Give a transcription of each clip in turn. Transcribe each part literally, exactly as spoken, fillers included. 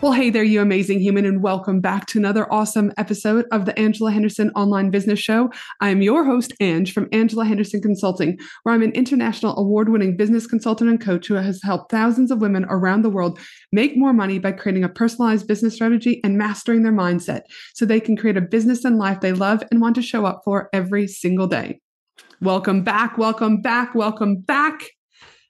Well, hey there, you amazing human, and welcome back to another awesome episode of the Angela Henderson Online Business Show. I am your host, Ange, from Angela Henderson Consulting, where I'm an international award-winning business consultant and coach who has helped thousands of women around the world make more money by creating a personalized business strategy and mastering their mindset so they can create a business and life they love and want to show up for every single day. Welcome back, welcome back, welcome back.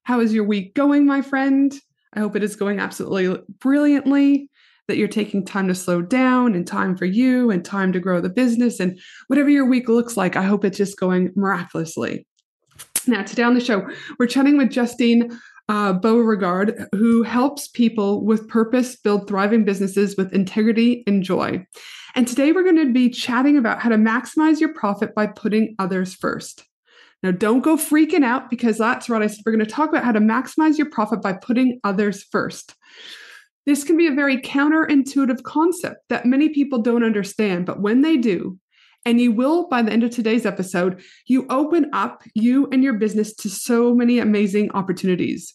How is your week going, my friend? I hope it is going absolutely brilliantly, that you're taking time to slow down and time for you and time to grow the business. And whatever your week looks like, I hope it's just going miraculously. Now, today on the show, we're chatting with Justine uh, Beauregard, who helps people with purpose build thriving businesses with integrity and joy. And today we're going to be chatting about how to maximize your profit by putting others first. Now, don't go freaking out, because that's what I said. We're going to talk about how to maximize your profit by putting others first. This can be a very counterintuitive concept that many people don't understand, but when they do, and you will by the end of today's episode, you open up you and your business to so many amazing opportunities.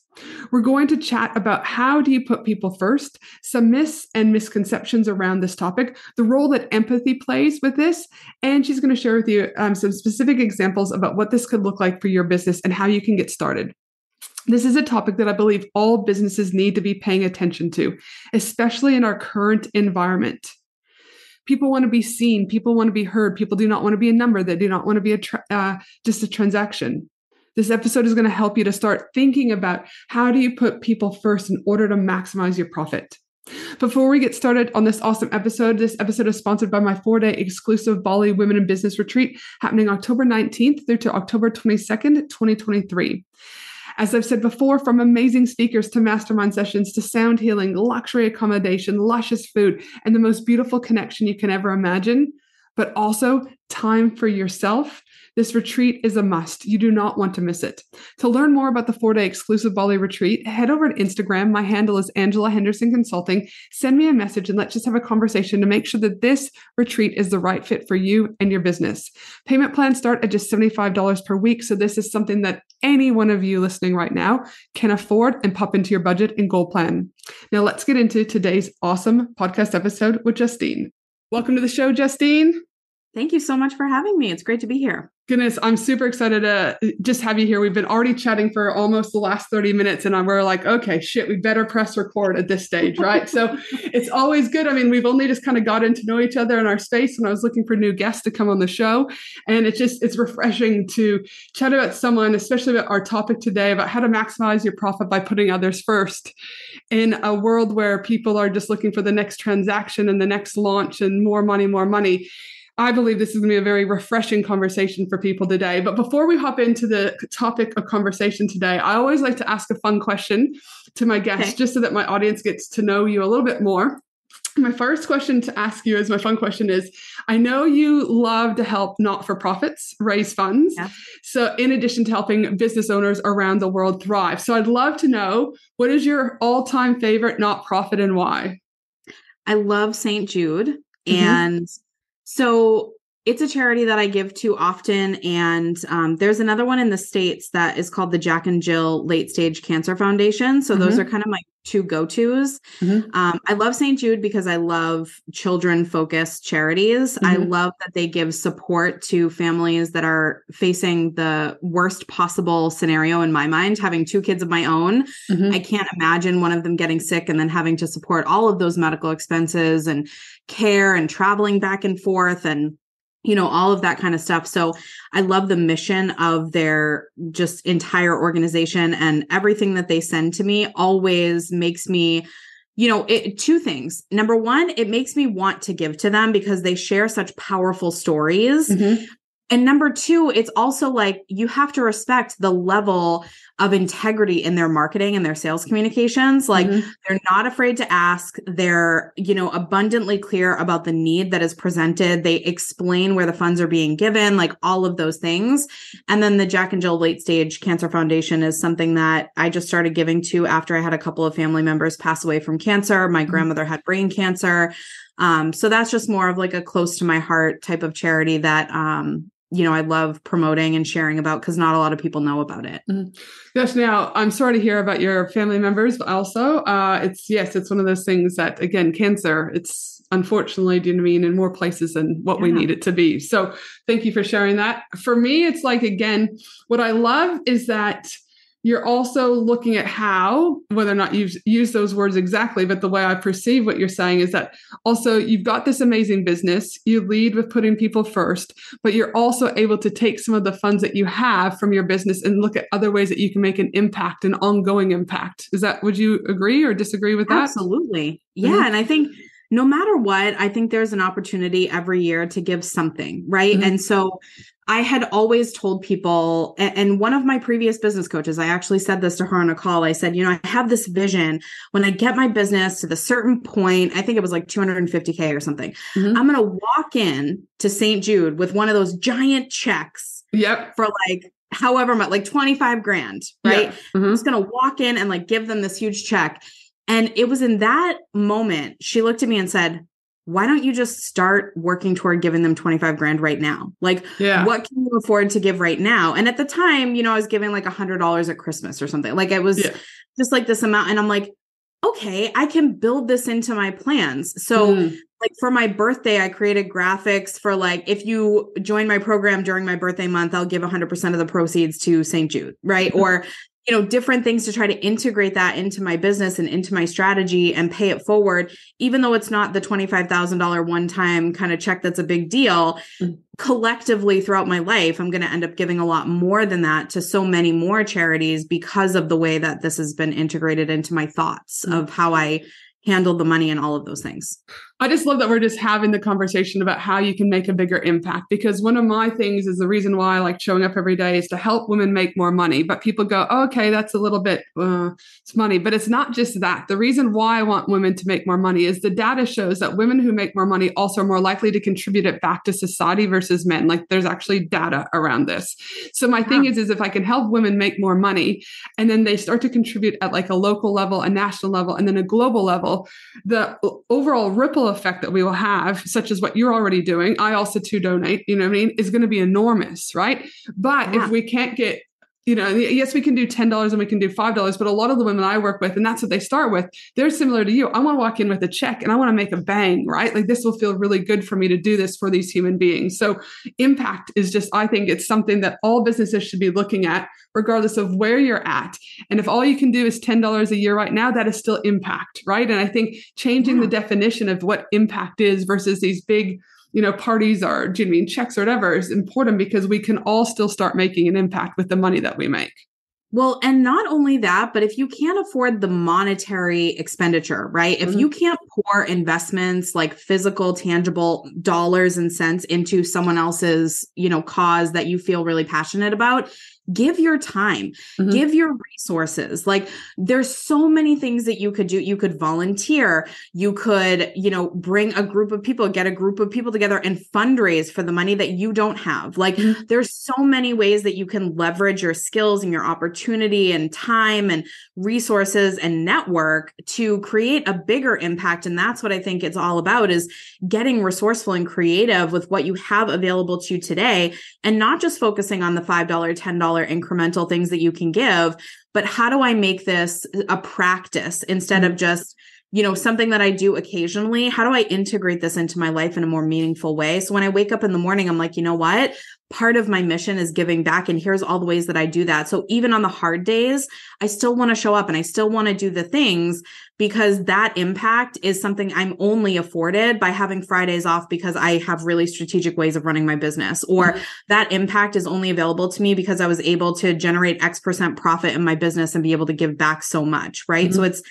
We're going to chat about how do you put people first, some myths and misconceptions around this topic, the role that empathy plays with this, and she's going to share with you um, some specific examples about what this could look like for your business and how you can get started. This is a topic that I believe all businesses need to be paying attention to, especially in our current environment. People want to be seen. People want to be heard. People do not want to be a number. They do not want to be a tra- uh, just a transaction. This episode is going to help you to start thinking about how do you put people first in order to maximize your profit. Before we get started on this awesome episode, this episode is sponsored by my four-day exclusive Bali Women in Business Retreat happening October nineteenth through to October twenty-second, twenty twenty-three. As I've said before, from amazing speakers to mastermind sessions to sound healing, luxury accommodation, luscious food, and the most beautiful connection you can ever imagine, but also time for yourself. This retreat is a must. You do not want to miss it. To learn more about the four-day exclusive Bali retreat, head over to Instagram. My handle is Angela Henderson Consulting. Send me a message and let's just have a conversation to make sure that this retreat is the right fit for you and your business. Payment plans start at just seventy-five dollars per week. So this is something that any one of you listening right now can afford and pop into your budget and goal plan. Now let's get into today's awesome podcast episode with Justine. Welcome to the show, Justine. Thank you so much for having me. It's great to be here. Goodness, I'm super excited to just have you here. We've been already chatting for almost the last thirty minutes, and we're like, okay, shit, we better press record at this stage, right? So it's always good. I mean, we've only just kind of gotten to know each other in our space, and I was looking for new guests to come on the show. And it's just, it's refreshing to chat about someone, especially about our topic today, about how to maximize your profit by putting others first in a world where people are just looking for the next transaction and the next launch and more money, more money. I believe this is going to be a very refreshing conversation for people today. But before we hop into the topic of conversation today, I always like to ask a fun question to my guests, okay, just so that my audience gets to know you a little bit more. My first question to ask you is, my fun question is, I know you love to help not-for-profits raise funds. Yeah. So in addition to helping business owners around the world thrive. So I'd love to know, what is your all-time favorite not-profit and why? I love Saint Jude. Mm-hmm. And so It's a charity that I give to often. And um, there's another one in the States that is called the Jack and Jill Late Stage Cancer Foundation. So mm-hmm. those are kind of my two go-tos. Mm-hmm. Um, I love Saint Jude because I love children-focused charities. Mm-hmm. I love that they give support to families that are facing the worst possible scenario in my mind, having two kids of my own. Mm-hmm. I can't imagine one of them getting sick and then having to support all of those medical expenses and care and traveling back and forth and you know, all of that kind of stuff. So I love the mission of their just entire organization, and everything that they send to me always makes me, you know, it, two things. Number one, it makes me want to give to them because they share such powerful stories. Mm-hmm. And number two, it's also like you have to respect the level of integrity in their marketing and their sales communications. Like mm-hmm. they're not afraid to ask. They're, you know, abundantly clear about the need that is presented. They explain where the funds are being given, like all of those things. And then the Jack and Jill Late Stage Cancer Foundation is something that I just started giving to after I had a couple of family members pass away from cancer. My mm-hmm. grandmother had brain cancer. Um, so that's just more of like a close to my heart type of charity that, um, you know, I love promoting and sharing about because not a lot of people know about it. Mm-hmm. Gosh, now I'm sorry to hear about your family members, but also uh, it's, yes, it's one of those things that, again, cancer, it's unfortunately, do you know what I mean, in more places than what yeah. we need it to be. So thank you for sharing that. For me, it's like, again, what I love is that you're also looking at how, whether or not you've used those words exactly, but the way I perceive what you're saying is that also you've got this amazing business, you lead with putting people first, but you're also able to take some of the funds that you have from your business and look at other ways that you can make an impact, an ongoing impact. Is that, would you agree or disagree with that? Absolutely. Yeah. Mm-hmm. And I think no matter what, I think there's an opportunity every year to give something, right? Mm-hmm. And so I had always told people, and one of my previous business coaches, I actually said this to her on a call. I said, you know, I have this vision. When I get my business to the certain point, I think it was like two hundred fifty K or something. Mm-hmm. I'm going to walk in to Saint Jude with one of those giant checks yep. for like, however much, like twenty-five grand, right? Yep. Mm-hmm. I'm just going to walk in and like give them this huge check. And it was in that moment, she looked at me and said, why don't you just start working toward giving them twenty-five grand right now? Like, yeah. what can you afford to give right now? And at the time, you know, I was giving like a hundred dollars at Christmas or something. Like it was yeah. just like this amount. And I'm like, okay, I can build this into my plans. So mm. like for my birthday, I created graphics for like, if you join my program during my birthday month, I'll give a hundred percent of the proceeds to Saint Jude. Right. Or, you know, different things to try to integrate that into my business and into my strategy and pay it forward, even though it's not the twenty-five thousand dollars one-time kind of check that's a big deal. Mm-hmm. Collectively throughout my life, I'm going to end up giving a lot more than that to so many more charities because of the way that this has been integrated into my thoughts mm-hmm. of how I handle the money and all of those things. I just love that we're just having the conversation about how you can make a bigger impact, because one of my things is the reason why I like showing up every day is to help women make more money. But people go, oh, okay, that's a little bit, uh, it's money. But it's not just that. The reason why I want women to make more money is the data shows that women who make more money also are more likely to contribute it back to society versus men. Like there's actually data around this. So my yeah. thing is, is if I can help women make more money and then they start to contribute at like a local level, a national level, and then a global level, the overall ripple effect that we will have, such as what you're already doing, I also too donate, you know what I mean, is going to be enormous, right? But yeah. if we can't get, you know, yes, we can do ten dollars and we can do five dollars, but a lot of the women I work with, and that's what they start with, they're similar to you. I want to walk in with a check and I want to make a bang, right? Like this will feel really good for me to do this for these human beings. So impact is just, I think it's something that all businesses should be looking at, regardless of where you're at. And if all you can do is ten dollars a year right now, that is still impact, right? And I think changing yeah. the definition of what impact is versus these big, you know, parties or, do you mean checks or whatever, is important because we can all still start making an impact with the money that we make. Well, and not only that, but if you can't afford the monetary expenditure, right? Mm-hmm. If you can't pour investments like physical, tangible dollars and cents into someone else's, you know, cause that you feel really passionate about, Give your time, mm-hmm. give your resources. Like there's so many things that you could do. You could volunteer, you could, you know, bring a group of people, get a group of people together and fundraise for the money that you don't have. Like mm-hmm. there's so many ways that you can leverage your skills and your opportunity and time and resources and network to create a bigger impact. And that's what I think it's all about, is getting resourceful and creative with what you have available to you today and not just focusing on the five dollars, ten dollars incremental things that you can give, but how do I make this a practice instead of just, you know, something that I do occasionally? How do I integrate this into my life in a more meaningful way? So when I wake up in the morning, I'm like, you know what? Part of my mission is giving back, and here's all the ways that I do that. So even on the hard days, I still want to show up and I still want to do the things, because that impact is something I'm only afforded by having Fridays off because I have really strategic ways of running my business, or that impact is only available to me because I was able to generate X percent profit in my business and be able to give back so much, right? Mm-hmm. So it's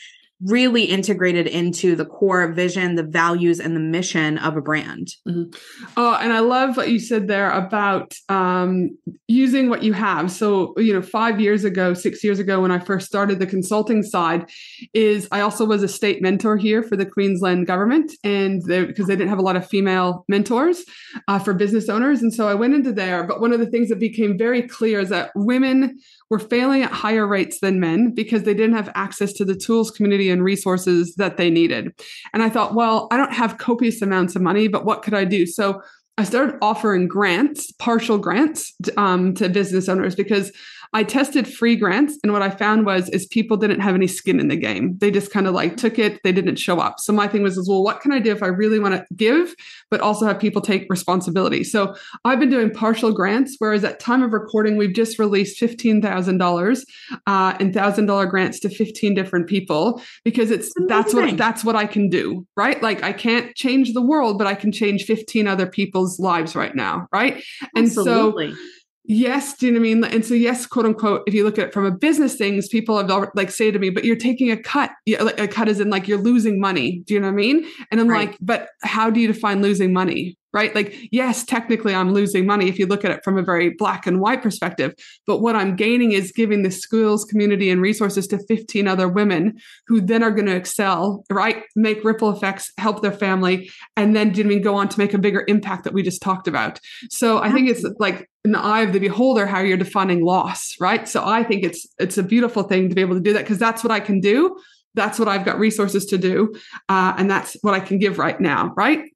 really integrated into the core vision, the values, and the mission of a brand. Mm-hmm. Oh, and I love what you said there about um, using what you have. So, you know, five years ago, six years ago, when I first started the consulting side, is I also was a state mentor here for the Queensland government, and because they didn't have a lot of female mentors uh, for business owners. And so I went into there. But one of the things that became very clear is that women were failing at higher rates than men because they didn't have access to the tools, community, and resources that they needed. And I thought, well, I don't have copious amounts of money, but what could I do? So I started offering grants, partial grants um, to business owners, because I tested free grants. And what I found was, is people didn't have any skin in the game. They just kind of like took it. They didn't show up. So my thing was, is, well, what can I do if I really want to give, but also have people take responsibility? So I've been doing partial grants, whereas at time of recording, we've just released fifteen thousand dollars uh, and one thousand dollars grants to fifteen different people, because it's, that's what, that's what I can do, right? Like I can't change the world, but I can change fifteen other people's lives right now. Right. And Absolutely. So yes. Do you know what I mean? And so, yes, quote unquote, if you look at it from a business things, people have like say to me, but you're taking a cut. A cut is in like, you're losing money. Do you know what I mean? And I'm right. like, but how do you define losing money? Right? Like, yes, technically I'm losing money if you look at it from a very black and white perspective, but what I'm gaining is giving the skills, community, and resources to fifteen other women who then are going to excel, right? Make ripple effects, help their family, and then do you mean go on to make a bigger impact that we just talked about. So I think it's like in the eye of the beholder, how you're defining loss, right? So I think it's, it's a beautiful thing to be able to do that, because that's what I can do. That's what I've got resources to do. Uh, and that's what I can give right now, right?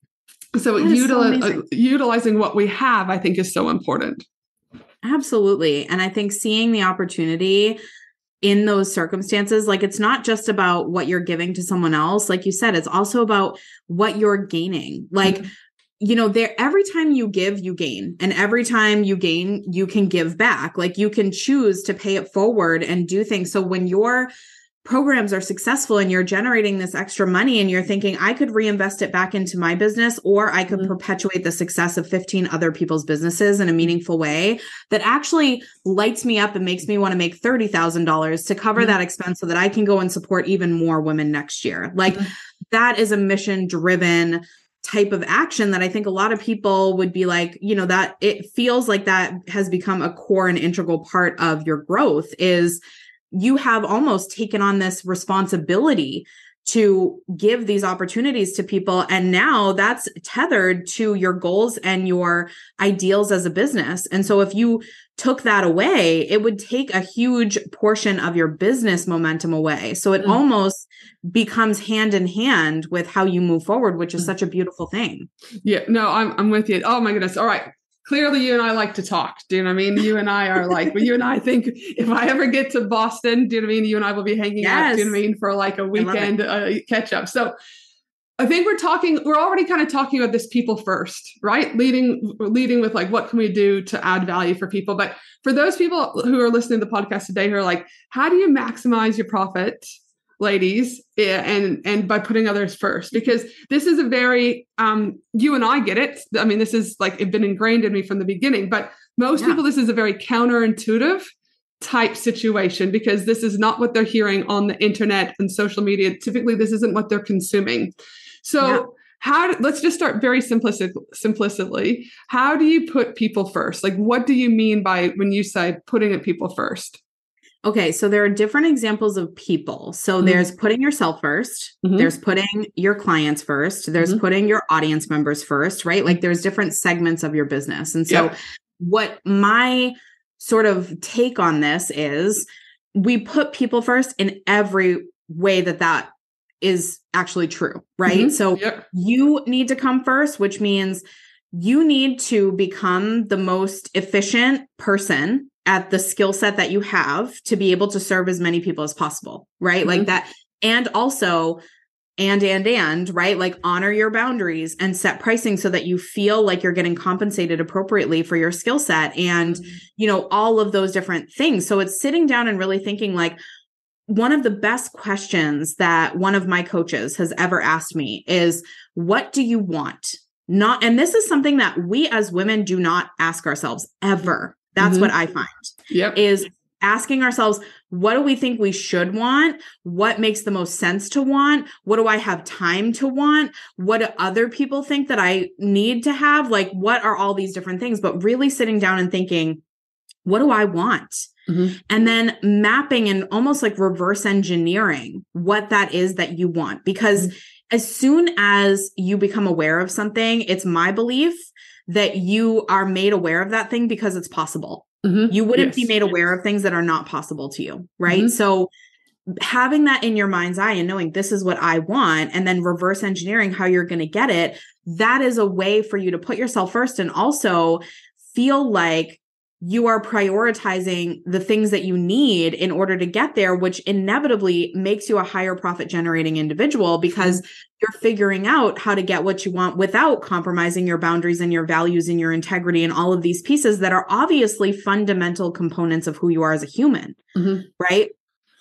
So, utilize, so uh, utilizing what we have, I think, is so important. Absolutely. And I think seeing the opportunity in those circumstances, like it's not just about what you're giving to someone else. Like you said, it's also about what you're gaining. Like, mm-hmm. you know, there, every time you give, you gain. And every time you gain, you can give back. Like you can choose to pay it forward and do things. So when you're programs are successful and you're generating this extra money and you're thinking, I could reinvest it back into my business, or I could mm-hmm. perpetuate the success of fifteen other people's businesses in a meaningful way that actually lights me up and makes me want to make thirty thousand dollars to cover mm-hmm. that expense so that I can go and support even more women next year. Like mm-hmm. that is a mission driven type of action that I think a lot of people would be like, you know, that it feels like that has become a core and integral part of your growth is you have almost taken on this responsibility to give these opportunities to people. And now that's tethered to your goals and your ideals as a business. And so if you took that away, it would take a huge portion of your business momentum away. So it mm. almost becomes hand in hand with how you move forward, which is mm. such a beautiful thing. Yeah, no, I'm, I'm with you. Oh my goodness. All right. Clearly, you and I like to talk. Do you know what I mean? You and I are like, well, you and I think if I ever get to Boston, do you know what I mean? You and I will be hanging yes. out, do you know what I mean? For like a weekend uh, catch up. So I think we're talking, we're already kind of talking about this people first, right? Leading, leading with like, what can we do to add value for people? But for those people who are listening to the podcast today, who are like, how do you maximize your profit, ladies, and and by putting others first, because this is a very um you and I get it. I mean, this is like it's been ingrained in me from the beginning, but most yeah. people, this is a very counterintuitive type situation, because this is not what they're hearing on the internet and social media. Typically, this isn't what they're consuming. So yeah. how, do, let's just start very simplistic, simplistically. How do you put people first? Like, what do you mean by when you say putting it people first? Okay. So there are different examples of people. So mm-hmm. there's putting yourself first. Mm-hmm. There's putting your clients first. There's mm-hmm. putting your audience members first, right? Like there's different segments of your business. And so yep. what my sort of take on this is we put people first in every way that that is actually true, right? Mm-hmm. So yep. you need to come first, which means you need to become the most efficient person at the skill set that you have to be able to serve as many people as possible, right? Mm-hmm. Like that. And also, and, and, and, right? Like honor your boundaries and set pricing so that you feel like you're getting compensated appropriately for your skill set and, you know, all of those different things. So it's sitting down and really thinking like, one of the best questions that one of my coaches has ever asked me is, what do you want? Not, and this is something that we as women do not ask ourselves ever. That's mm-hmm. what I find yep. is asking ourselves, what do we think we should want? What makes the most sense to want? What do I have time to want? What do other people think that I need to have? Like, what are all these different things? But really sitting down and thinking, what do I want? Mm-hmm. And then mapping and almost like reverse engineering what that is that you want. Because mm-hmm. as soon as you become aware of something, it's my belief that you are made aware of that thing because it's possible. Mm-hmm. You wouldn't yes. be made aware of things that are not possible to you, right? Mm-hmm. So having that in your mind's eye and knowing this is what I want, and then reverse engineering how you're going to get it, that is a way for you to put yourself first and also feel like you are prioritizing the things that you need in order to get there, which inevitably makes you a higher profit generating individual because you're figuring out how to get what you want without compromising your boundaries and your values and your integrity and all of these pieces that are obviously fundamental components of who you are as a human, mm-hmm. right?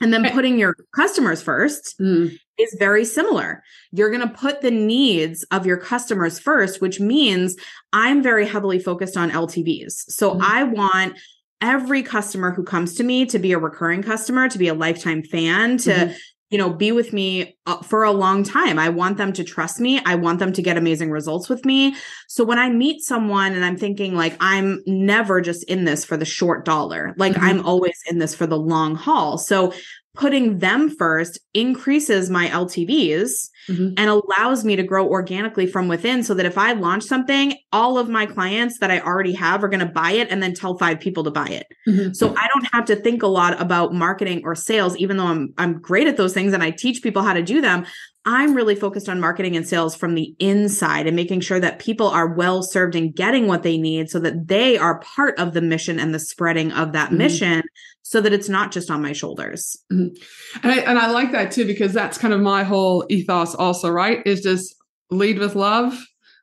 And then putting your customers first mm. is very similar. You're going to put the needs of your customers first, which means I'm very heavily focused on L T Vs. So mm. I want every customer who comes to me to be a recurring customer, to be a lifetime fan, to mm-hmm. you know, be with me for a long time. I want them to trust me. I want them to get amazing results with me. So when I meet someone and I'm thinking like, I'm never just in this for the short dollar, like mm-hmm. I'm always in this for the long haul. So putting them first increases my L T Vs mm-hmm. and allows me to grow organically from within so that if I launch something, all of my clients that I already have are going to buy it and then tell five people to buy it. Mm-hmm. So I don't have to think a lot about marketing or sales, even though I'm I'm great at those things and I teach people how to do them. I'm really focused on marketing and sales from the inside and making sure that people are well served and getting what they need so that they are part of the mission and the spreading of that mm-hmm. mission so that it's not just on my shoulders. Mm-hmm. And, I, and I like that too, because that's kind of my whole ethos also, right? Is just lead with love,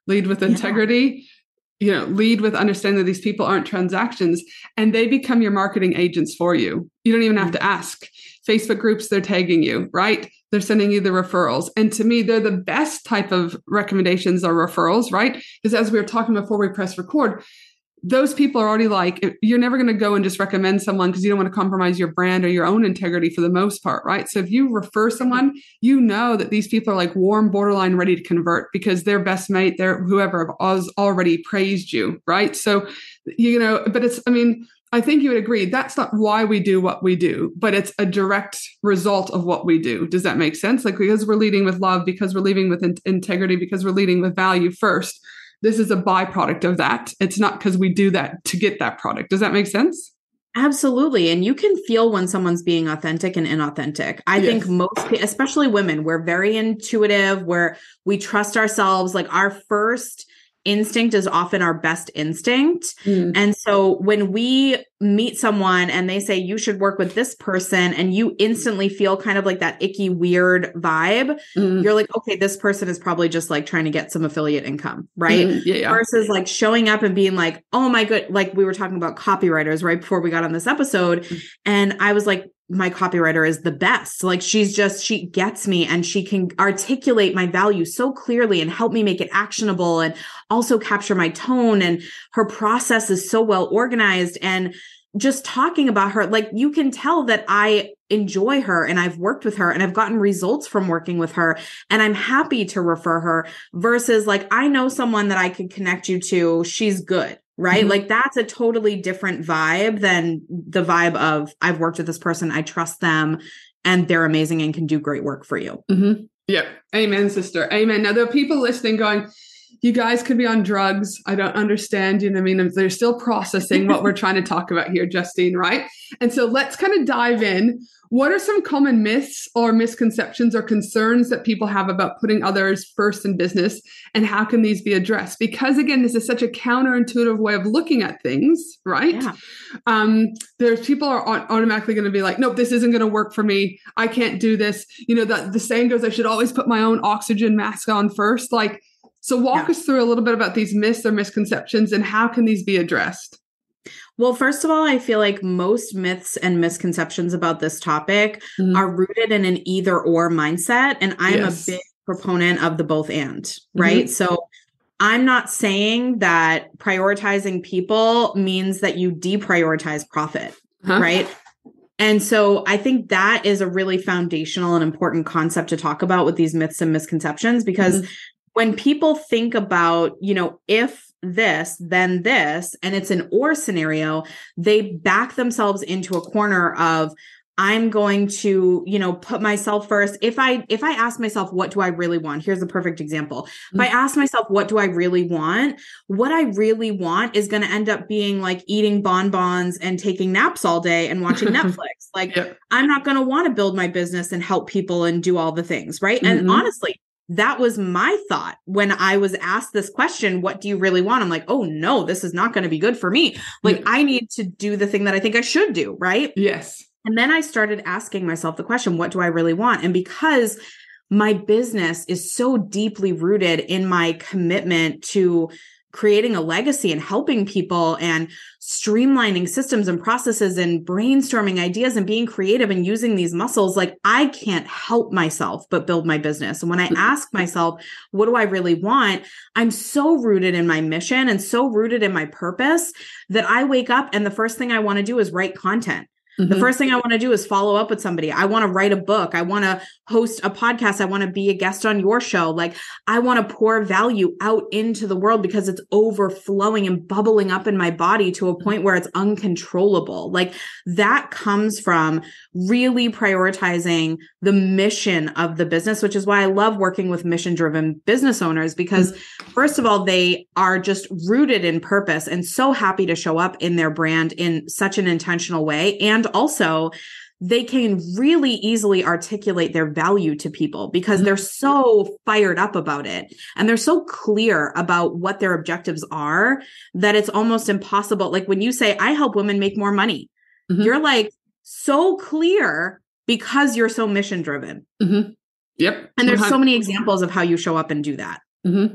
lead with integrity, yeah. you know, lead with understanding that these people aren't transactions and they become your marketing agents for you. You don't even have mm-hmm. to ask. Facebook groups, they're tagging you, right? They're sending you the referrals. And to me, they're the best type of recommendations or referrals, right? Because as we were talking before we press record, those people are already like, you're never going to go and just recommend someone because you don't want to compromise your brand or your own integrity for the most part, right? So if you refer someone, you know that these people are like warm, borderline, ready to convert because their best mate, their whoever has already praised you, right? So, you know, but it's, I mean, I think you would agree that's not why we do what we do, but it's a direct result of what we do. Does that make sense? Like because we're leading with love, because we're leading with in- integrity, because we're leading with value first. This is a byproduct of that. It's not because we do that to get that product. Does that make sense? Absolutely. And you can feel when someone's being authentic and inauthentic. I yes. think most, especially women, we're very intuitive, where we trust ourselves. Like our first instinct is often our best instinct. Mm. And so when we meet someone and they say, you should work with this person, and you instantly feel kind of like that icky, weird vibe, mm. you're like, okay, this person is probably just like trying to get some affiliate income, right? Mm. Yeah, yeah. Versus like showing up and being like, oh my good, like we were talking about copywriters right before we got on this episode. Mm. And I was like, my copywriter is the best. Like she's just, she gets me and she can articulate my value so clearly and help me make it actionable and also capture my tone. And her process is so well organized. And just talking about her, like you can tell that I enjoy her and I've worked with her and I've gotten results from working with her and I'm happy to refer her versus like, I know someone that I could connect you to. She's good. Right. Mm-hmm. Like that's a totally different vibe than the vibe of I've worked with this person. I trust them and they're amazing and can do great work for you. Mm-hmm. Yep. Amen, sister. Amen. Now there are people listening going, you guys could be on drugs. I don't understand. You know what I mean? They're still processing what we're trying to talk about here, Justine, right? And so let's kind of dive in. What are some common myths or misconceptions or concerns that people have about putting others first in business? And how can these be addressed? Because again, this is such a counterintuitive way of looking at things, right? Yeah. Um, there's people are automatically going to be like, nope, this isn't going to work for me. I can't do this. You know, the, the saying goes, I should always put my own oxygen mask on first. Like, So walk yeah. us through a little bit about these myths or misconceptions and how can these be addressed? Well, first of all, I feel like most myths and misconceptions about this topic mm-hmm. are rooted in an either or mindset. And I'm yes. a big proponent of the both and, right? Mm-hmm. So I'm not saying that prioritizing people means that you deprioritize profit, huh? right? And so I think that is a really foundational and important concept to talk about with these myths and misconceptions because mm-hmm. when people think about, you know, if this, then this, and it's an or scenario, they back themselves into a corner of, I'm going to, you know, put myself first. If I, if I ask myself, what do I really want? Here's a perfect example. Mm-hmm. If I ask myself, what do I really want? What I really want is going to end up being like eating bonbons and taking naps all day and watching Netflix. Like yep. I'm not going to want to build my business and help people and do all the things. Right. Mm-hmm. And honestly, that was my thought when I was asked this question, what do you really want? I'm like, oh no, this is not going to be good for me. Like yeah. I need to do the thing that I think I should do, right? Yes. And then I started asking myself the question, what do I really want? And because my business is so deeply rooted in my commitment to creating a legacy and helping people and streamlining systems and processes and brainstorming ideas and being creative and using these muscles, like I can't help myself but build my business. And when I ask myself, what do I really want? I'm so rooted in my mission and so rooted in my purpose that I wake up and the first thing I want to do is write content. Mm-hmm. The first thing I want to do is follow up with somebody. I want to write a book. I want to host a podcast. I want to be a guest on your show. Like I want to pour value out into the world because it's overflowing and bubbling up in my body to a point where it's uncontrollable. Like that comes from really prioritizing the mission of the business, which is why I love working with mission-driven business owners because mm-hmm. first of all, they are just rooted in purpose and so happy to show up in their brand in such an intentional way. And And also, they can really easily articulate their value to people because they're so fired up about it. And they're so clear about what their objectives are that it's almost impossible. Like when you say, I help women make more money, mm-hmm. you're like so clear because you're so mission driven. Mm-hmm. Yep. And there's so many examples of how you show up and do that. Mm-hmm.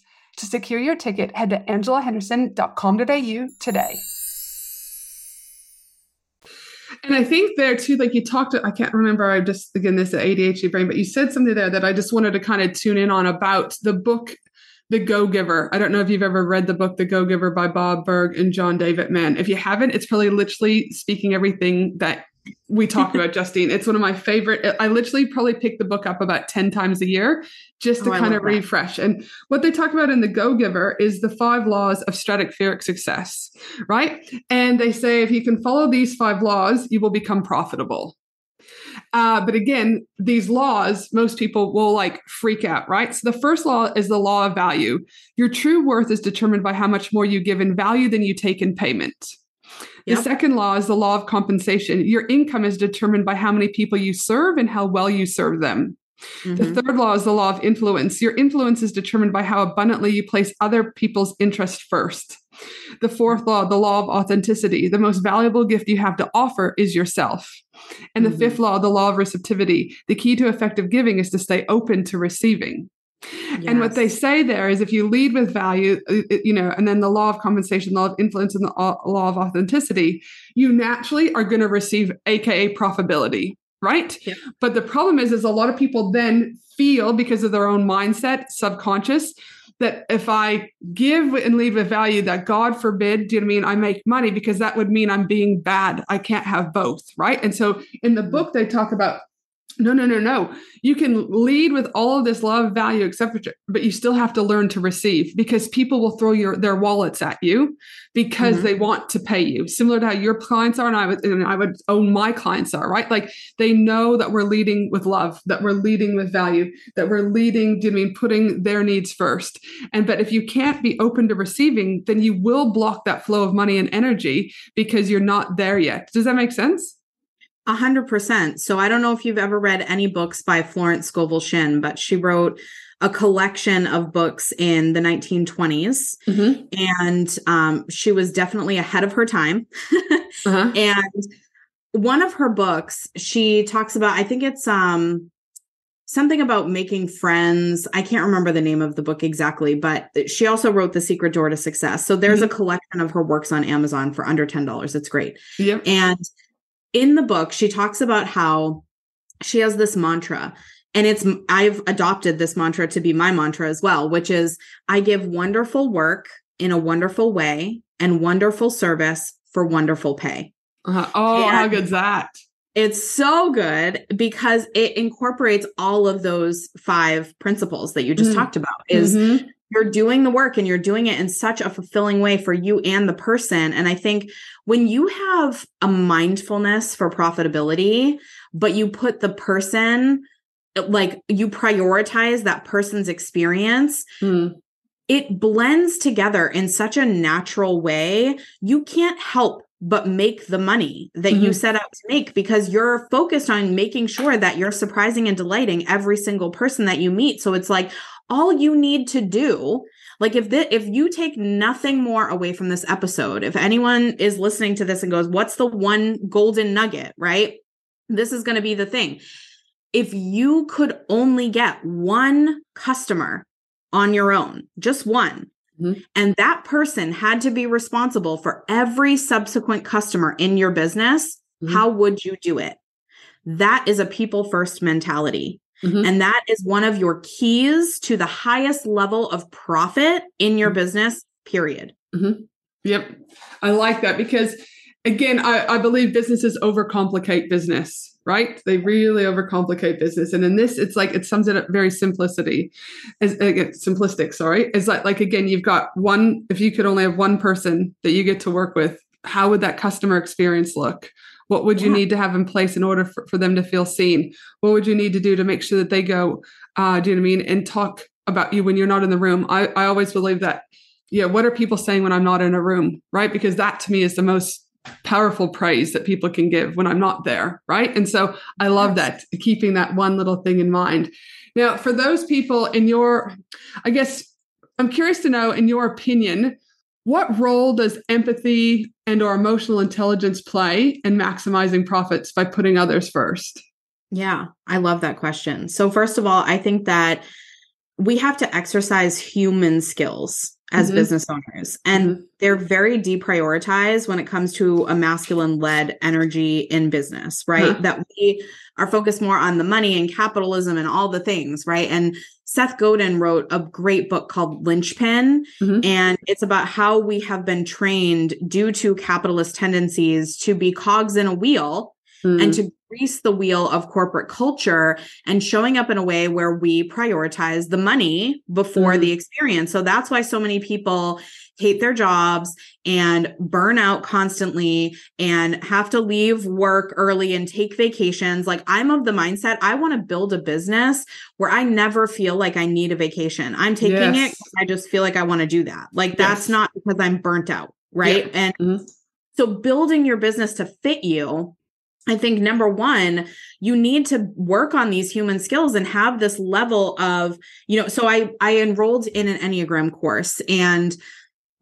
To secure your ticket, head to angela henderson dot com dot a u today. And I think there too, like you talked, I can't remember, I just, again, this A D H D brain, but you said something there that I just wanted to kind of tune in on about the book, The Go-Giver. I don't know if you've ever read the book, The Go-Giver by Bob Berg and John David Mann. If you haven't, it's probably literally speaking everything that we talk about Justine. It's one of my favorite. I literally probably pick the book up about ten times a year just to oh, kind of refresh. That. And what they talk about in The Go-Giver is the five laws of stratospheric success, right? And they say, if you can follow these five laws, you will become profitable. Uh, but again, these laws, most people will like freak out, right? So the first law is the law of value. Your true worth is determined by how much more you give in value than you take in payment. The yep. second law is the law of compensation. Your income is determined by how many people you serve and how well you serve them. Mm-hmm. The third law is the law of influence. Your influence is determined by how abundantly you place other people's interest first. The fourth law, the law of authenticity. The most valuable gift you have to offer is yourself. And the mm-hmm. fifth law, the law of receptivity. The key to effective giving is to stay open to receiving. Yes. And what they say there is if you lead with value, you know, and then the law of compensation, law of influence, and the law of authenticity, you naturally are going to receive, A K A profitability, right? Yeah. But the problem is, is a lot of people then feel because of their own mindset, subconscious, that if I give and leave with value, that God forbid, do you know what I mean? I make money, because that would mean I'm being bad. I can't have both, right? And so in the book, they talk about No, no, no, no. You can lead with all of this love, value, et cetera, but you still have to learn to receive, because people will throw your their wallets at you because mm-hmm. they want to pay you. Similar to how your clients are, and I would and I would own my clients are, right? Like they know that we're leading with love, that we're leading with value, that we're leading, do you mean putting their needs first? And but if you can't be open to receiving, then you will block that flow of money and energy because you're not there yet. Does that make sense? A hundred percent. So I don't know if you've ever read any books by Florence Scovel Shinn, but she wrote a collection of books in the nineteen twenties. Mm-hmm. And um, she was definitely ahead of her time. uh-huh. And one of her books, she talks about, I think it's um, something about making friends. I can't remember the name of the book exactly, but she also wrote The Secret Door to Success. So there's mm-hmm. a collection of her works on Amazon for under ten dollars. It's great. Yep. And in the book, she talks about how she has this mantra, and it's, I've adopted this mantra to be my mantra as well, which is I give wonderful work in a wonderful way and wonderful service for wonderful pay. Uh-huh. Oh, and how good's that? It's so good because it incorporates all of those five principles that you just mm-hmm. talked about is mm-hmm. you're doing the work and you're doing it in such a fulfilling way for you and the person. And I think when you have a mindfulness for profitability, but you put the person, like you prioritize that person's experience, mm. it blends together in such a natural way. You can't help but make the money that mm-hmm. you set out to make, because you're focused on making sure that you're surprising and delighting every single person that you meet. So it's like, all you need to do, like if the, if you take nothing more away from this episode, if anyone is listening to this and goes, what's the one golden nugget, right? This is going to be the thing. If you could only get one customer on your own, just one, mm-hmm. and that person had to be responsible for every subsequent customer in your business, mm-hmm. how would you do it? That is a people first mentality. Mm-hmm. And that is one of your keys to the highest level of profit in your business, period. Mm-hmm. Yep. I like that because, again, I, I believe businesses overcomplicate business. Right? They really overcomplicate business. And in this, it's like, it sums it up very simplicity, as again, simplistic, sorry. It's like, like, again, you've got one, if you could only have one person that you get to work with, how would that customer experience look? What would you yeah. need to have in place in order for, for them to feel seen? What would you need to do to make sure that they go, uh, do you know what I mean? And talk about you when you're not in the room. I, I always believe that, yeah, what are people saying when I'm not in a room, right? Because that to me is the most powerful praise that people can give when I'm not there, right? And so I love that, keeping that one little thing in mind. Now, for those people in your, I guess, I'm curious to know, in your opinion, what role does empathy and or emotional intelligence play in maximizing profits by putting others first? Yeah, I love that question. So first of all, I think that we have to exercise human skills as mm-hmm. business owners, and mm-hmm. they're very deprioritized when it comes to a masculine-led energy in business, right? Huh. That we are focused more on the money and capitalism and all the things, right? And Seth Godin wrote a great book called Linchpin, mm-hmm. and it's about how we have been trained due to capitalist tendencies to be cogs in a wheel mm. and to grease the wheel of corporate culture and showing up in a way where we prioritize the money before mm. the experience. So that's why so many people hate their jobs and burn out constantly and have to leave work early and take vacations. Like, I'm of the mindset, I want to build a business where I never feel like I need a vacation. I'm taking yes. it because I just feel like I want to do that. Like, that's yes. not because I'm burnt out. Right. Yeah. And mm-hmm. so building your business to fit you, I think number one, you need to work on these human skills and have this level of, you know, so I, I enrolled in an Enneagram course, and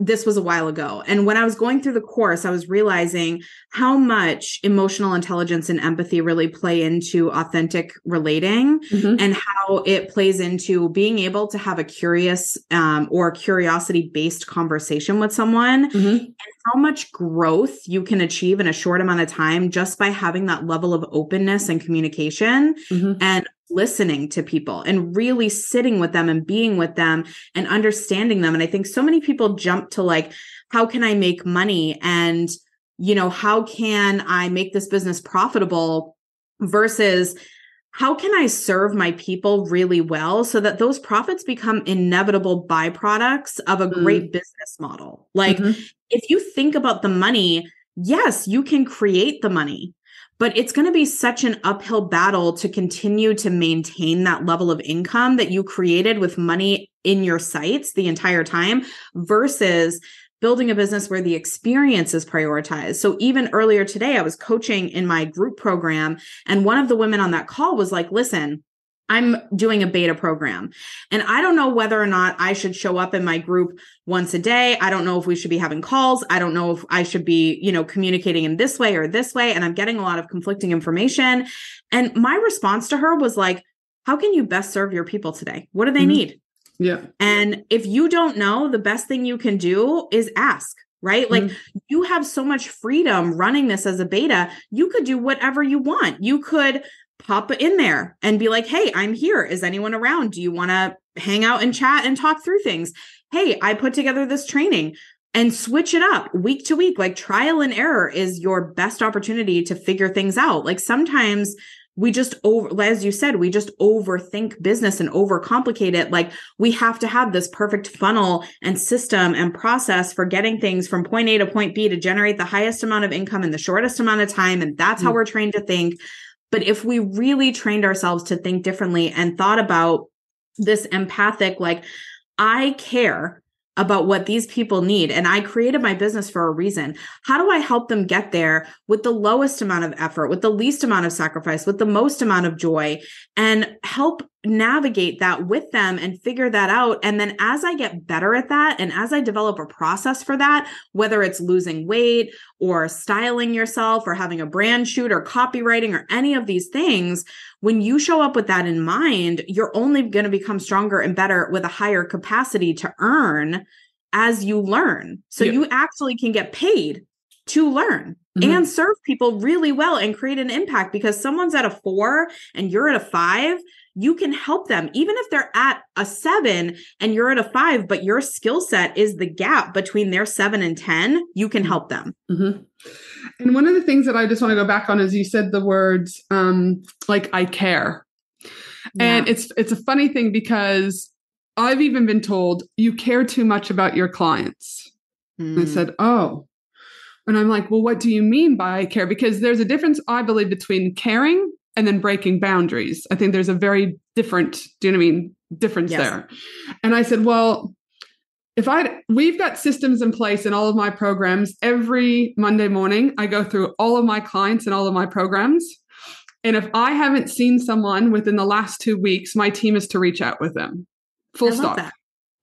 this was a while ago. And when I was going through the course, I was realizing how much emotional intelligence and empathy really play into authentic relating mm-hmm. and how it plays into being able to have a curious um, or curiosity-based conversation with someone mm-hmm. and how much growth you can achieve in a short amount of time just by having that level of openness and communication mm-hmm. and listening to people and really sitting with them and being with them and understanding them. And I think so many people jump to like, how can I make money? And, you know, how can I make this business profitable versus how can I serve my people really well so that those profits become inevitable byproducts of a mm. great business model? Like mm-hmm. if you think about the money, yes, you can create the money, but it's going to be such an uphill battle to continue to maintain that level of income that you created with money in your sights the entire time versus building a business where the experience is prioritized. So even earlier today, I was coaching in my group program, and one of the women on that call was like, listen, I'm doing a beta program and I don't know whether or not I should show up in my group once a day. I don't know if we should be having calls. I don't know if I should be, you know, communicating in this way or this way. And I'm getting a lot of conflicting information. And my response to her was like, how can you best serve your people today? What do they mm-hmm. need? Yeah. And if you don't know, the best thing you can do is ask. Right? Like mm-hmm. you have so much freedom running this as a beta. You could do whatever you want. You could pop in there and be like, hey, I'm here. Is anyone around? Do you want to hang out and chat and talk through things? Hey, I put together this training, and switch it up week to week. Like, trial and error is your best opportunity to figure things out. Like, sometimes we just over, as you said, we just overthink business and overcomplicate it. Like, we have to have this perfect funnel and system and process for getting things from point A to point B to generate the highest amount of income in the shortest amount of time. And that's how mm. we're trained to think. But if we really trained ourselves to think differently and thought about this empathic, like, I care about what these people need, and I created my business for a reason. How do I help them get there with the lowest amount of effort, with the least amount of sacrifice, with the most amount of joy, and help navigate that with them and figure that out? And then as I get better at that, and as I develop a process for that, whether it's losing weight or styling yourself or having a brand shoot or copywriting or any of these things, when you show up with that in mind, you're only going to become stronger and better with a higher capacity to earn as you learn. So yeah. you actually can get paid to learn mm-hmm. and serve people really well and create an impact, because someone's at a four and you're at a five. You can help them, even if they're at a seven and you're at a five, but your skill set is the gap between their seven and ten. You can help them. Mm-hmm. And one of the things that I just want to go back on is you said the words um, like, I care. Yeah. And it's, it's a funny thing, because I've even been told, you care too much about your clients. Mm. And I said, oh, and I'm like, well, what do you mean by care? Because there's a difference, I believe, between caring and then breaking boundaries. I think there's a very different, do you know what I mean? Difference yes. there. And I said, well, if I, we've got systems in place in all of my programs. Every Monday morning, I go through all of my clients and all of my programs. And if I haven't seen someone within the last two weeks, my team is to reach out with them. Full I stop. That.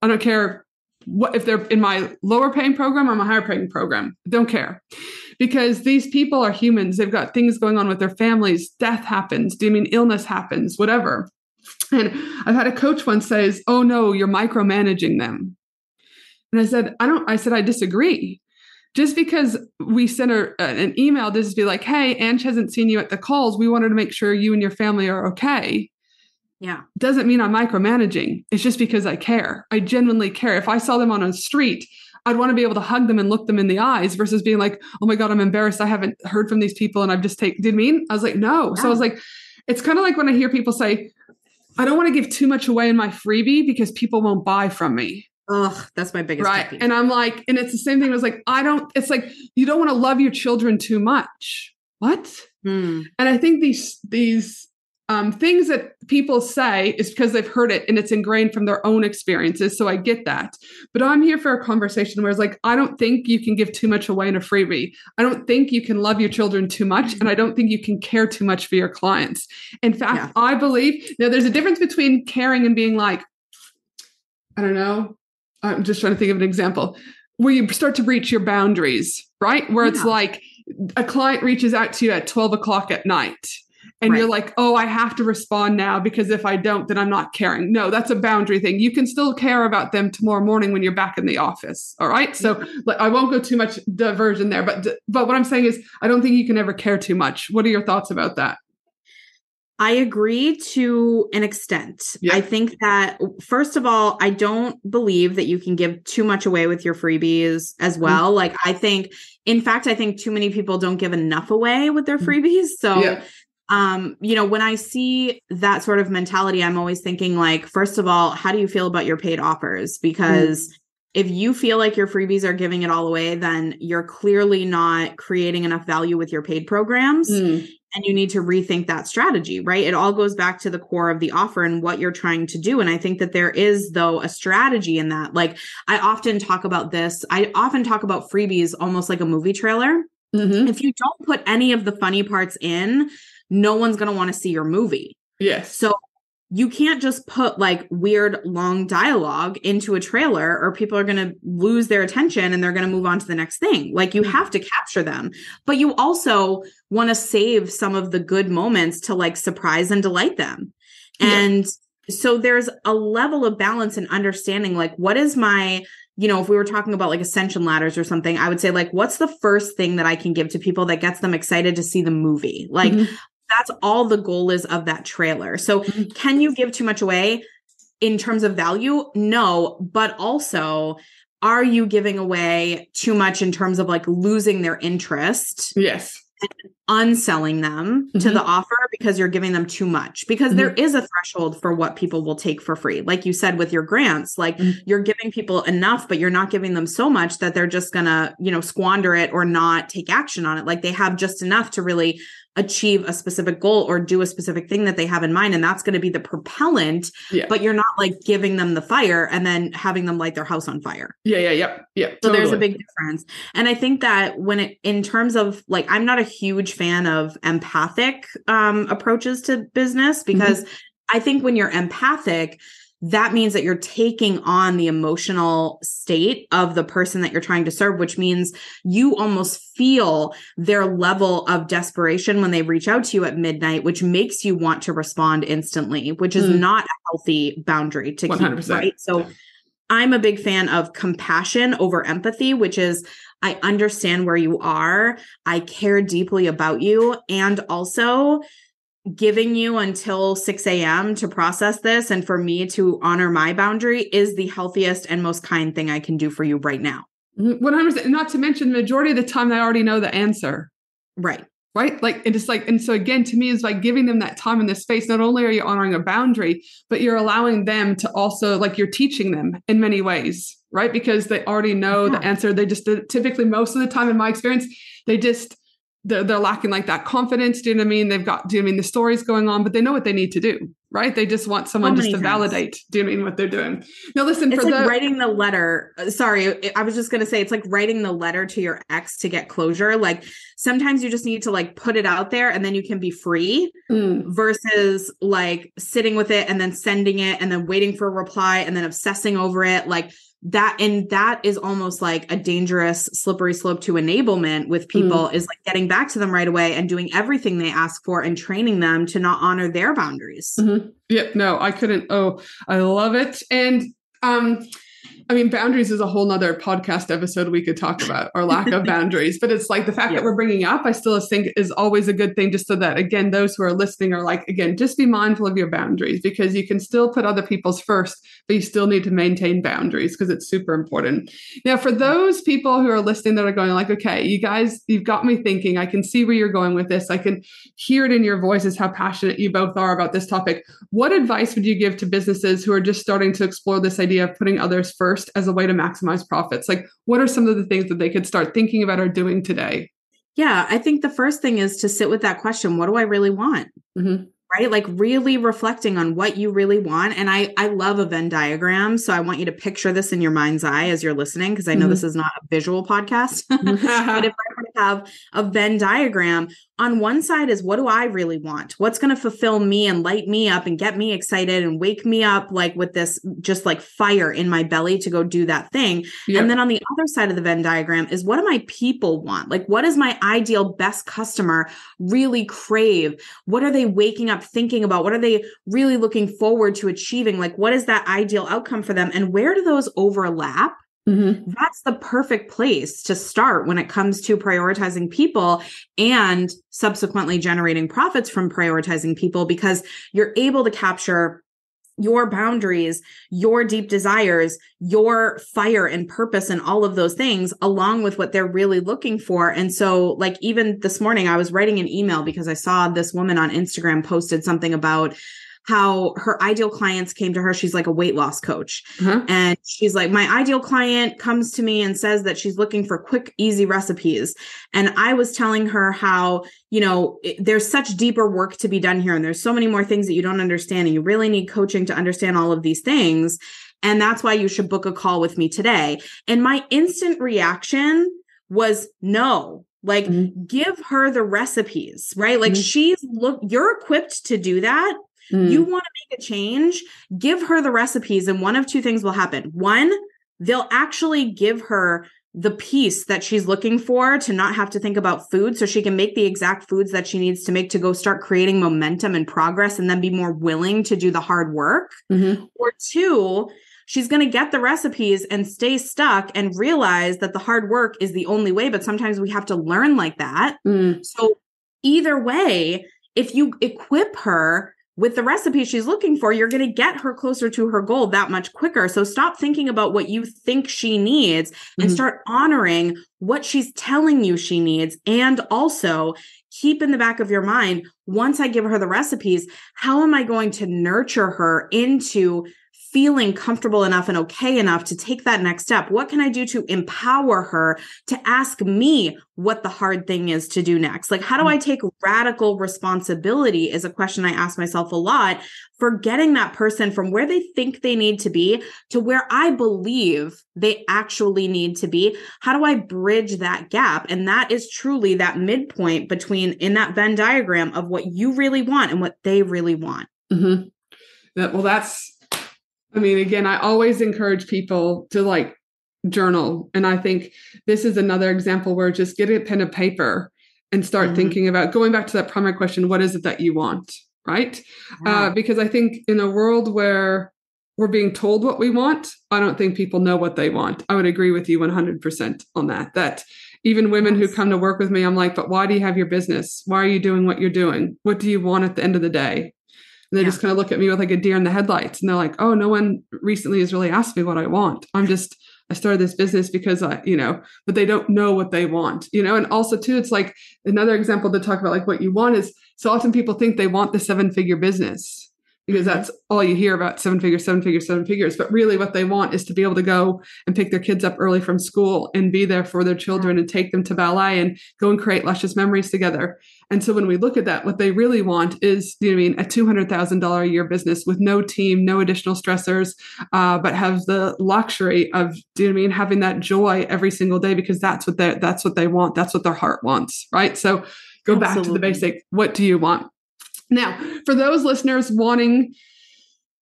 I don't care what, if they're in my lower paying program or my higher paying program. I don't care. Because these people are humans. They've got things going on with their families. Death happens. Do you mean illness happens? Whatever. And I've had a coach once says, oh no, you're micromanaging them. And I said, I don't, I said, I disagree. Just because we sent her an email, just be like, hey, Ange hasn't seen you at the calls. We wanted to make sure you and your family are okay. Yeah. Doesn't mean I'm micromanaging. It's just because I care. I genuinely care. If I saw them on a street, I'd want to be able to hug them and look them in the eyes versus being like, oh my God, I'm embarrassed. I haven't heard from these people. And I've just taken, did mean? I was like, no. Yeah. So I was like, it's kind of like when I hear people say, I don't want to give too much away in my freebie because people won't buy from me. Ugh, that's my biggest right. Cookie. And I'm like, and it's the same thing. I was like, I don't, it's like, you don't want to love your children too much. What? Hmm. And I think these, these, Um, things that people say is because they've heard it and it's ingrained from their own experiences. So I get that, but I'm here for a conversation where it's like, I don't think you can give too much away in a freebie. I don't think you can love your children too much. And I don't think you can care too much for your clients. In fact, yeah. I believe now there's a difference between caring and being like, I don't know. I'm just trying to think of an example where you start to reach your boundaries, right? Where yeah. it's like a client reaches out to you at twelve o'clock at night. And right. you're like, oh, I have to respond now because if I don't, then I'm not caring. No, that's a boundary thing. You can still care about them tomorrow morning when you're back in the office. All right. So I won't go too much diversion there, but, but what I'm saying is I don't think you can ever care too much. What are your thoughts about that? I agree to an extent. Yeah. I think that, first of all, I don't believe that you can give too much away with your freebies as well. Mm-hmm. Like I think, in fact, I think too many people don't give enough away with their freebies. So yeah. Um, you know, when I see that sort of mentality, I'm always thinking like, first of all, how do you feel about your paid offers? Because mm. if you feel like your freebies are giving it all away, then you're clearly not creating enough value with your paid programs mm. and you need to rethink that strategy, right? It all goes back to the core of the offer and what you're trying to do. And I think that there is though a strategy in that. Like I often talk about this. I often talk about freebies almost like a movie trailer. Mm-hmm. If you don't put any of the funny parts in, no one's going to want to see your movie. Yes. So you can't just put like weird long dialogue into a trailer or people are going to lose their attention and they're going to move on to the next thing. Like you have to capture them, but you also want to save some of the good moments to like surprise and delight them. And yeah. so there's a level of balance and understanding, like what is my, you know, if we were talking about like ascension ladders or something, I would say like, what's the first thing that I can give to people that gets them excited to see the movie? Like, mm-hmm. that's all the goal is of that trailer. So can you give too much away in terms of value? No, but also are you giving away too much in terms of like losing their interest? Yes. And unselling them mm-hmm. to the offer because you're giving them too much, because mm-hmm. there is a threshold for what people will take for free. Like you said, with your grants, like mm-hmm. you're giving people enough, but you're not giving them so much that they're just going to, you know, squander it or not take action on it. Like they have just enough to really achieve a specific goal or do a specific thing that they have in mind. And that's going to be the propellant, yeah. but you're not like giving them the fire and then having them light their house on fire. Yeah. Yeah. Yeah. Yeah. So totally. There's a big difference. And I think that when it, in terms of like, I'm not a huge fan of empathic um, approaches to business, because mm-hmm. I think when you're empathic, that means that you're taking on the emotional state of the person that you're trying to serve, which means you almost feel their level of desperation when they reach out to you at midnight, which makes you want to respond instantly, which is mm. not a healthy boundary to one hundred percent. Keep, right? So I'm a big fan of compassion over empathy, which is I understand where you are. I care deeply about you. And also giving you until six a.m. to process this and for me to honor my boundary is the healthiest and most kind thing I can do for you right now. one hundred percent. Not to mention the majority of the time, I already know the answer. Right. Right. Like, and it's like, and so again, to me, it's like giving them that time in this space. Not only are you honoring a boundary, but you're allowing them to also, like you're teaching them in many ways, right? Because they already know yeah. the answer. They just typically, most of the time in my experience, they just, They're, they're lacking like that confidence. Do you know what I mean? They've got, do you know what I mean? The story's going on, but they know what they need to do, right? They just want someone just to times. validate. Do you know what I mean? What they're doing. Now, listen, it's for like the writing the letter. Sorry. I was just going to say, it's like writing the letter to your ex to get closure. Like sometimes you just need to like put it out there and then you can be free mm. versus like sitting with it and then sending it and then waiting for a reply and then obsessing over it. Like that, and that is almost like a dangerous slippery slope to enablement with people mm. is like getting back to them right away and doing everything they ask for and training them to not honor their boundaries. Mm-hmm. Yep. No, I couldn't. Oh, I love it. And, um, I mean, boundaries is a whole nother podcast episode we could talk about, or lack of boundaries. But it's like the fact yeah. that we're bringing up, I still think is always a good thing, just so that, again, those who are listening are like, again, just be mindful of your boundaries, because you can still put other people's first, but you still need to maintain boundaries because it's super important. Now, for those people who are listening that are going like, okay, you guys, you've got me thinking, I can see where you're going with this. I can hear it in your voices, how passionate you both are about this topic. What advice would you give to businesses who are just starting to explore this idea of putting others first as a way to maximize profits? Like, what are some of the things that they could start thinking about or doing today? Yeah, I think the first thing is to sit with that question. What do I really want? Mm-hmm. Right? Like really reflecting on what you really want. And I, I love a Venn diagram. So I want you to picture this in your mind's eye as you're listening, because I know mm-hmm. this is not a visual podcast. But if I were to have a Venn diagram, on one side is what do I really want? What's going to fulfill me and light me up and get me excited and wake me up like with this just like fire in my belly to go do that thing. Yep. And then on the other side of the Venn diagram is what do my people want? Like, what does my ideal best customer really crave? What are they waking up thinking about? What are they really looking forward to achieving? Like, what is that ideal outcome for them? And where do those overlap? Mm-hmm. That's the perfect place to start when it comes to prioritizing people and subsequently generating profits from prioritizing people, because you're able to capture your boundaries, your deep desires, your fire and purpose and all of those things along with what they're really looking for. And so like even this morning, I was writing an email because I saw this woman on Instagram posted something about how her ideal clients came to her. She's like a weight loss coach. Uh-huh. And she's like, my ideal client comes to me and says that she's looking for quick, easy recipes. And I was telling her how, you know, it, there's such deeper work to be done here. And there's so many more things that you don't understand. And you really need coaching to understand all of these things. And that's why you should book a call with me today. And my instant reaction was no. Like mm-hmm. give her the recipes, right? Like mm-hmm. she's look, you're equipped to do that. Mm. You want to make a change, give her the recipes, and one of two things will happen. One, they'll actually give her the piece that she's looking for to not have to think about food, so she can make the exact foods that she needs to make to go start creating momentum and progress and then be more willing to do the hard work. Mm-hmm. Or two, she's going to get the recipes and stay stuck and realize that the hard work is the only way, but sometimes we have to learn like that. Mm. So either way, if you equip her with the recipe she's looking for, you're going to get her closer to her goal that much quicker. So stop thinking about what you think she needs and mm-hmm. start honoring what she's telling you she needs. And also keep in the back of your mind, once I give her the recipes, how am I going to nurture her into feeling comfortable enough and okay enough to take that next step? What can I do to empower her to ask me what the hard thing is to do next? Like, how do I take radical responsibility is a question I ask myself a lot for getting that person from where they think they need to be to where I believe they actually need to be. How do I bridge that gap? And that is truly that midpoint between in that Venn diagram of what you really want and what they really want. Mm-hmm. That, well, that's, I mean, again, I always encourage people to like journal. And I think this is another example where just get a pen and paper and start mm-hmm. thinking about going back to that primary question. What is it that you want? Right. Wow. Uh, because I think in a world where we're being told what we want, I don't think people know what they want. I would agree with you one hundred percent on that, that even women who come to work with me, I'm like, but why do you have your business? Why are you doing what you're doing? What do you want at the end of the day? And they yeah. just kind of look at me with like a deer in the headlights. And they're like, oh, no one recently has really asked me what I want. I'm just, I started this business because I, you know, but they don't know what they want, you know? And also too, it's like another example to talk about like what you want is, so often people think they want the seven figure business because mm-hmm. that's all you hear about, seven figures, seven figures, seven figures. But really what they want is to be able to go and pick their kids up early from school and be there for their children mm-hmm. and take them to ballet and go and create luscious memories together. And so when we look at that, what they really want is, you know, I mean, a two hundred thousand dollars a year business with no team, no additional stressors, uh, but have the luxury of, do you know what I mean, having that joy every single day because that's what they that's what they want, that's what their heart wants, right? So go Absolutely. Back to the basic. What do you want? Now, for those listeners wanting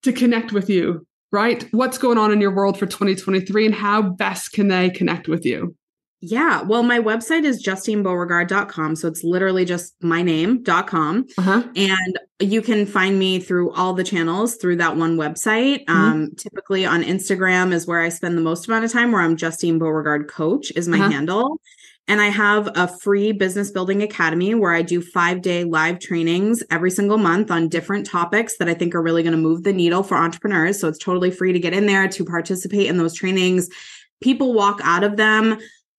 to connect with you, right? What's going on in your world for twenty twenty-three, and how best can they connect with you? Yeah. Well, my website is justine beauregard dot com. So it's literally just my name dot com. Uh-huh. And you can find me through all the channels through that one website. Mm-hmm. Um, typically on Instagram is where I spend the most amount of time, where I'm Justine Beauregard Coach is my uh-huh. handle. And I have a free business building academy where I do five day live trainings every single month on different topics that I think are really going to move the needle for entrepreneurs. So it's totally free to get in there, to participate in those trainings. People walk out of them,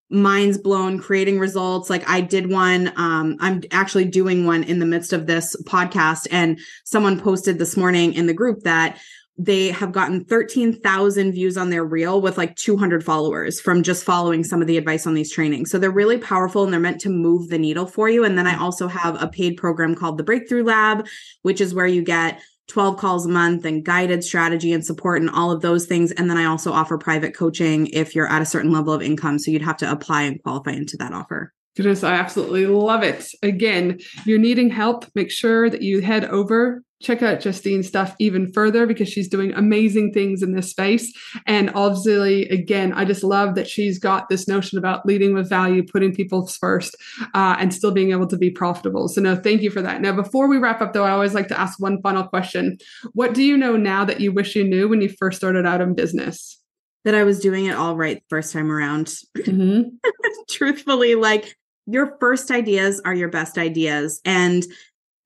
minds blown, creating results. Like I did one, um, I'm actually doing one in the midst of this podcast. And someone posted this morning in the group that they have gotten thirteen thousand views on their reel with like two hundred followers from just following some of the advice on these trainings. So they're really powerful and they're meant to move the needle for you. And then I also have a paid program called the Breakthrough Lab, which is where you get twelve calls a month and guided strategy and support and all of those things. And then I also offer private coaching if you're at a certain level of income. So you'd have to apply and qualify into that offer. Goodness, I absolutely love it. Again, you're needing help. Make sure that you head over, check out Justine's stuff even further because she's doing amazing things in this space. And obviously, again, I just love that she's got this notion about leading with value, putting people first, uh, and still being able to be profitable. So no, thank you for that. Now, before we wrap up though, I always like to ask one final question. What do you know now that you wish you knew when you first started out in business? That I was doing it all right the first time around. Mm-hmm. Truthfully, like your first ideas are your best ideas. And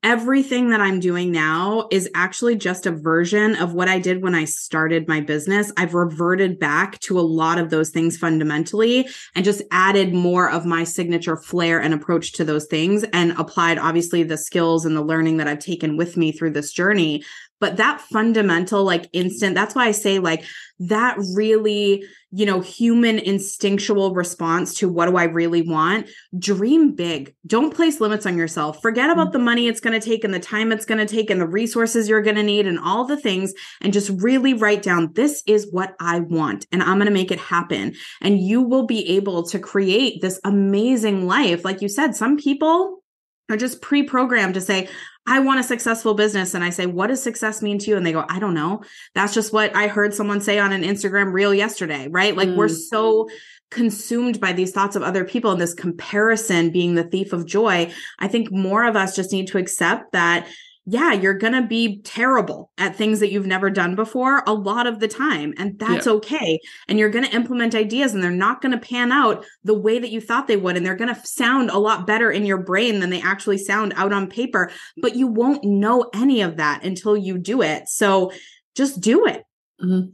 everything that I'm doing now is actually just a version of what I did when I started my business. I've reverted back to a lot of those things fundamentally and just added more of my signature flair and approach to those things and applied, obviously, the skills and the learning that I've taken with me through this journey. But that fundamental, like instant, that's why I say like that really, you know, human instinctual response to what do I really want? Dream big. Don't place limits on yourself. Forget about the money it's going to take and the time it's going to take and the resources you're going to need and all the things. And just really write down, this is what I want and I'm going to make it happen. And you will be able to create this amazing life. Like you said, some people are just pre-programmed to say, I want a successful business. And I say, what does success mean to you? And they go, I don't know. That's just what I heard someone say on an Instagram reel yesterday, right? Like mm. we're so consumed by these thoughts of other people and this comparison being the thief of joy. I think more of us just need to accept that, yeah, you're going to be terrible at things that you've never done before a lot of the time. And that's yeah. okay. And you're going to implement ideas and they're not going to pan out the way that you thought they would. And they're going to sound a lot better in your brain than they actually sound out on paper. But you won't know any of that until you do it. So just do it. Mm-hmm.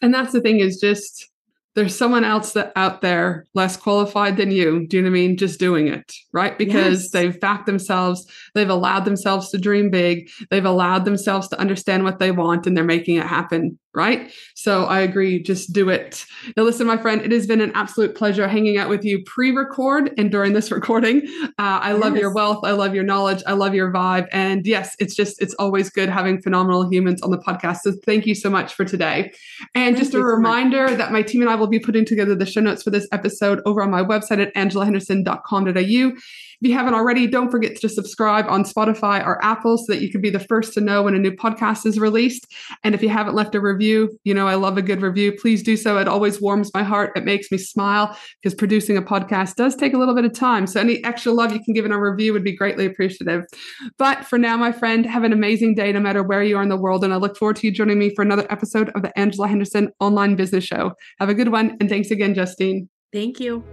And that's the thing is just there's someone else that out there less qualified than you. Do you know what I mean? Just doing it, right? Because yes. they've backed themselves. They've allowed themselves to dream big. They've allowed themselves to understand what they want and they're making it happen, right? So I agree. Just do it. Now, listen, my friend, it has been an absolute pleasure hanging out with you pre-record and during this recording. Uh, I yes. love your wealth. I love your knowledge. I love your vibe. And yes, it's just, it's always good having phenomenal humans on the podcast. So thank you so much for today. And thank just a reminder so that my team and I will be putting together the show notes for this episode over on my website at angela henderson dot com dot a u. If you haven't already, don't forget to subscribe on Spotify or Apple so that you can be the first to know when a new podcast is released. And if you haven't left a review, you know, I love a good review. Please do so. It always warms my heart. It makes me smile because producing a podcast does take a little bit of time. So any extra love you can give in a review would be greatly appreciative. But for now, my friend, have an amazing day no matter where you are in the world. And I look forward to you joining me for another episode of the Angela Henderson Online Business Show. Have a good one. And thanks again, Justine. Thank you.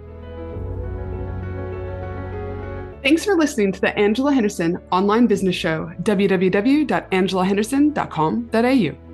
Thanks for listening to the Angela Henderson Online Business Show, w w w dot angela henderson dot com dot a u.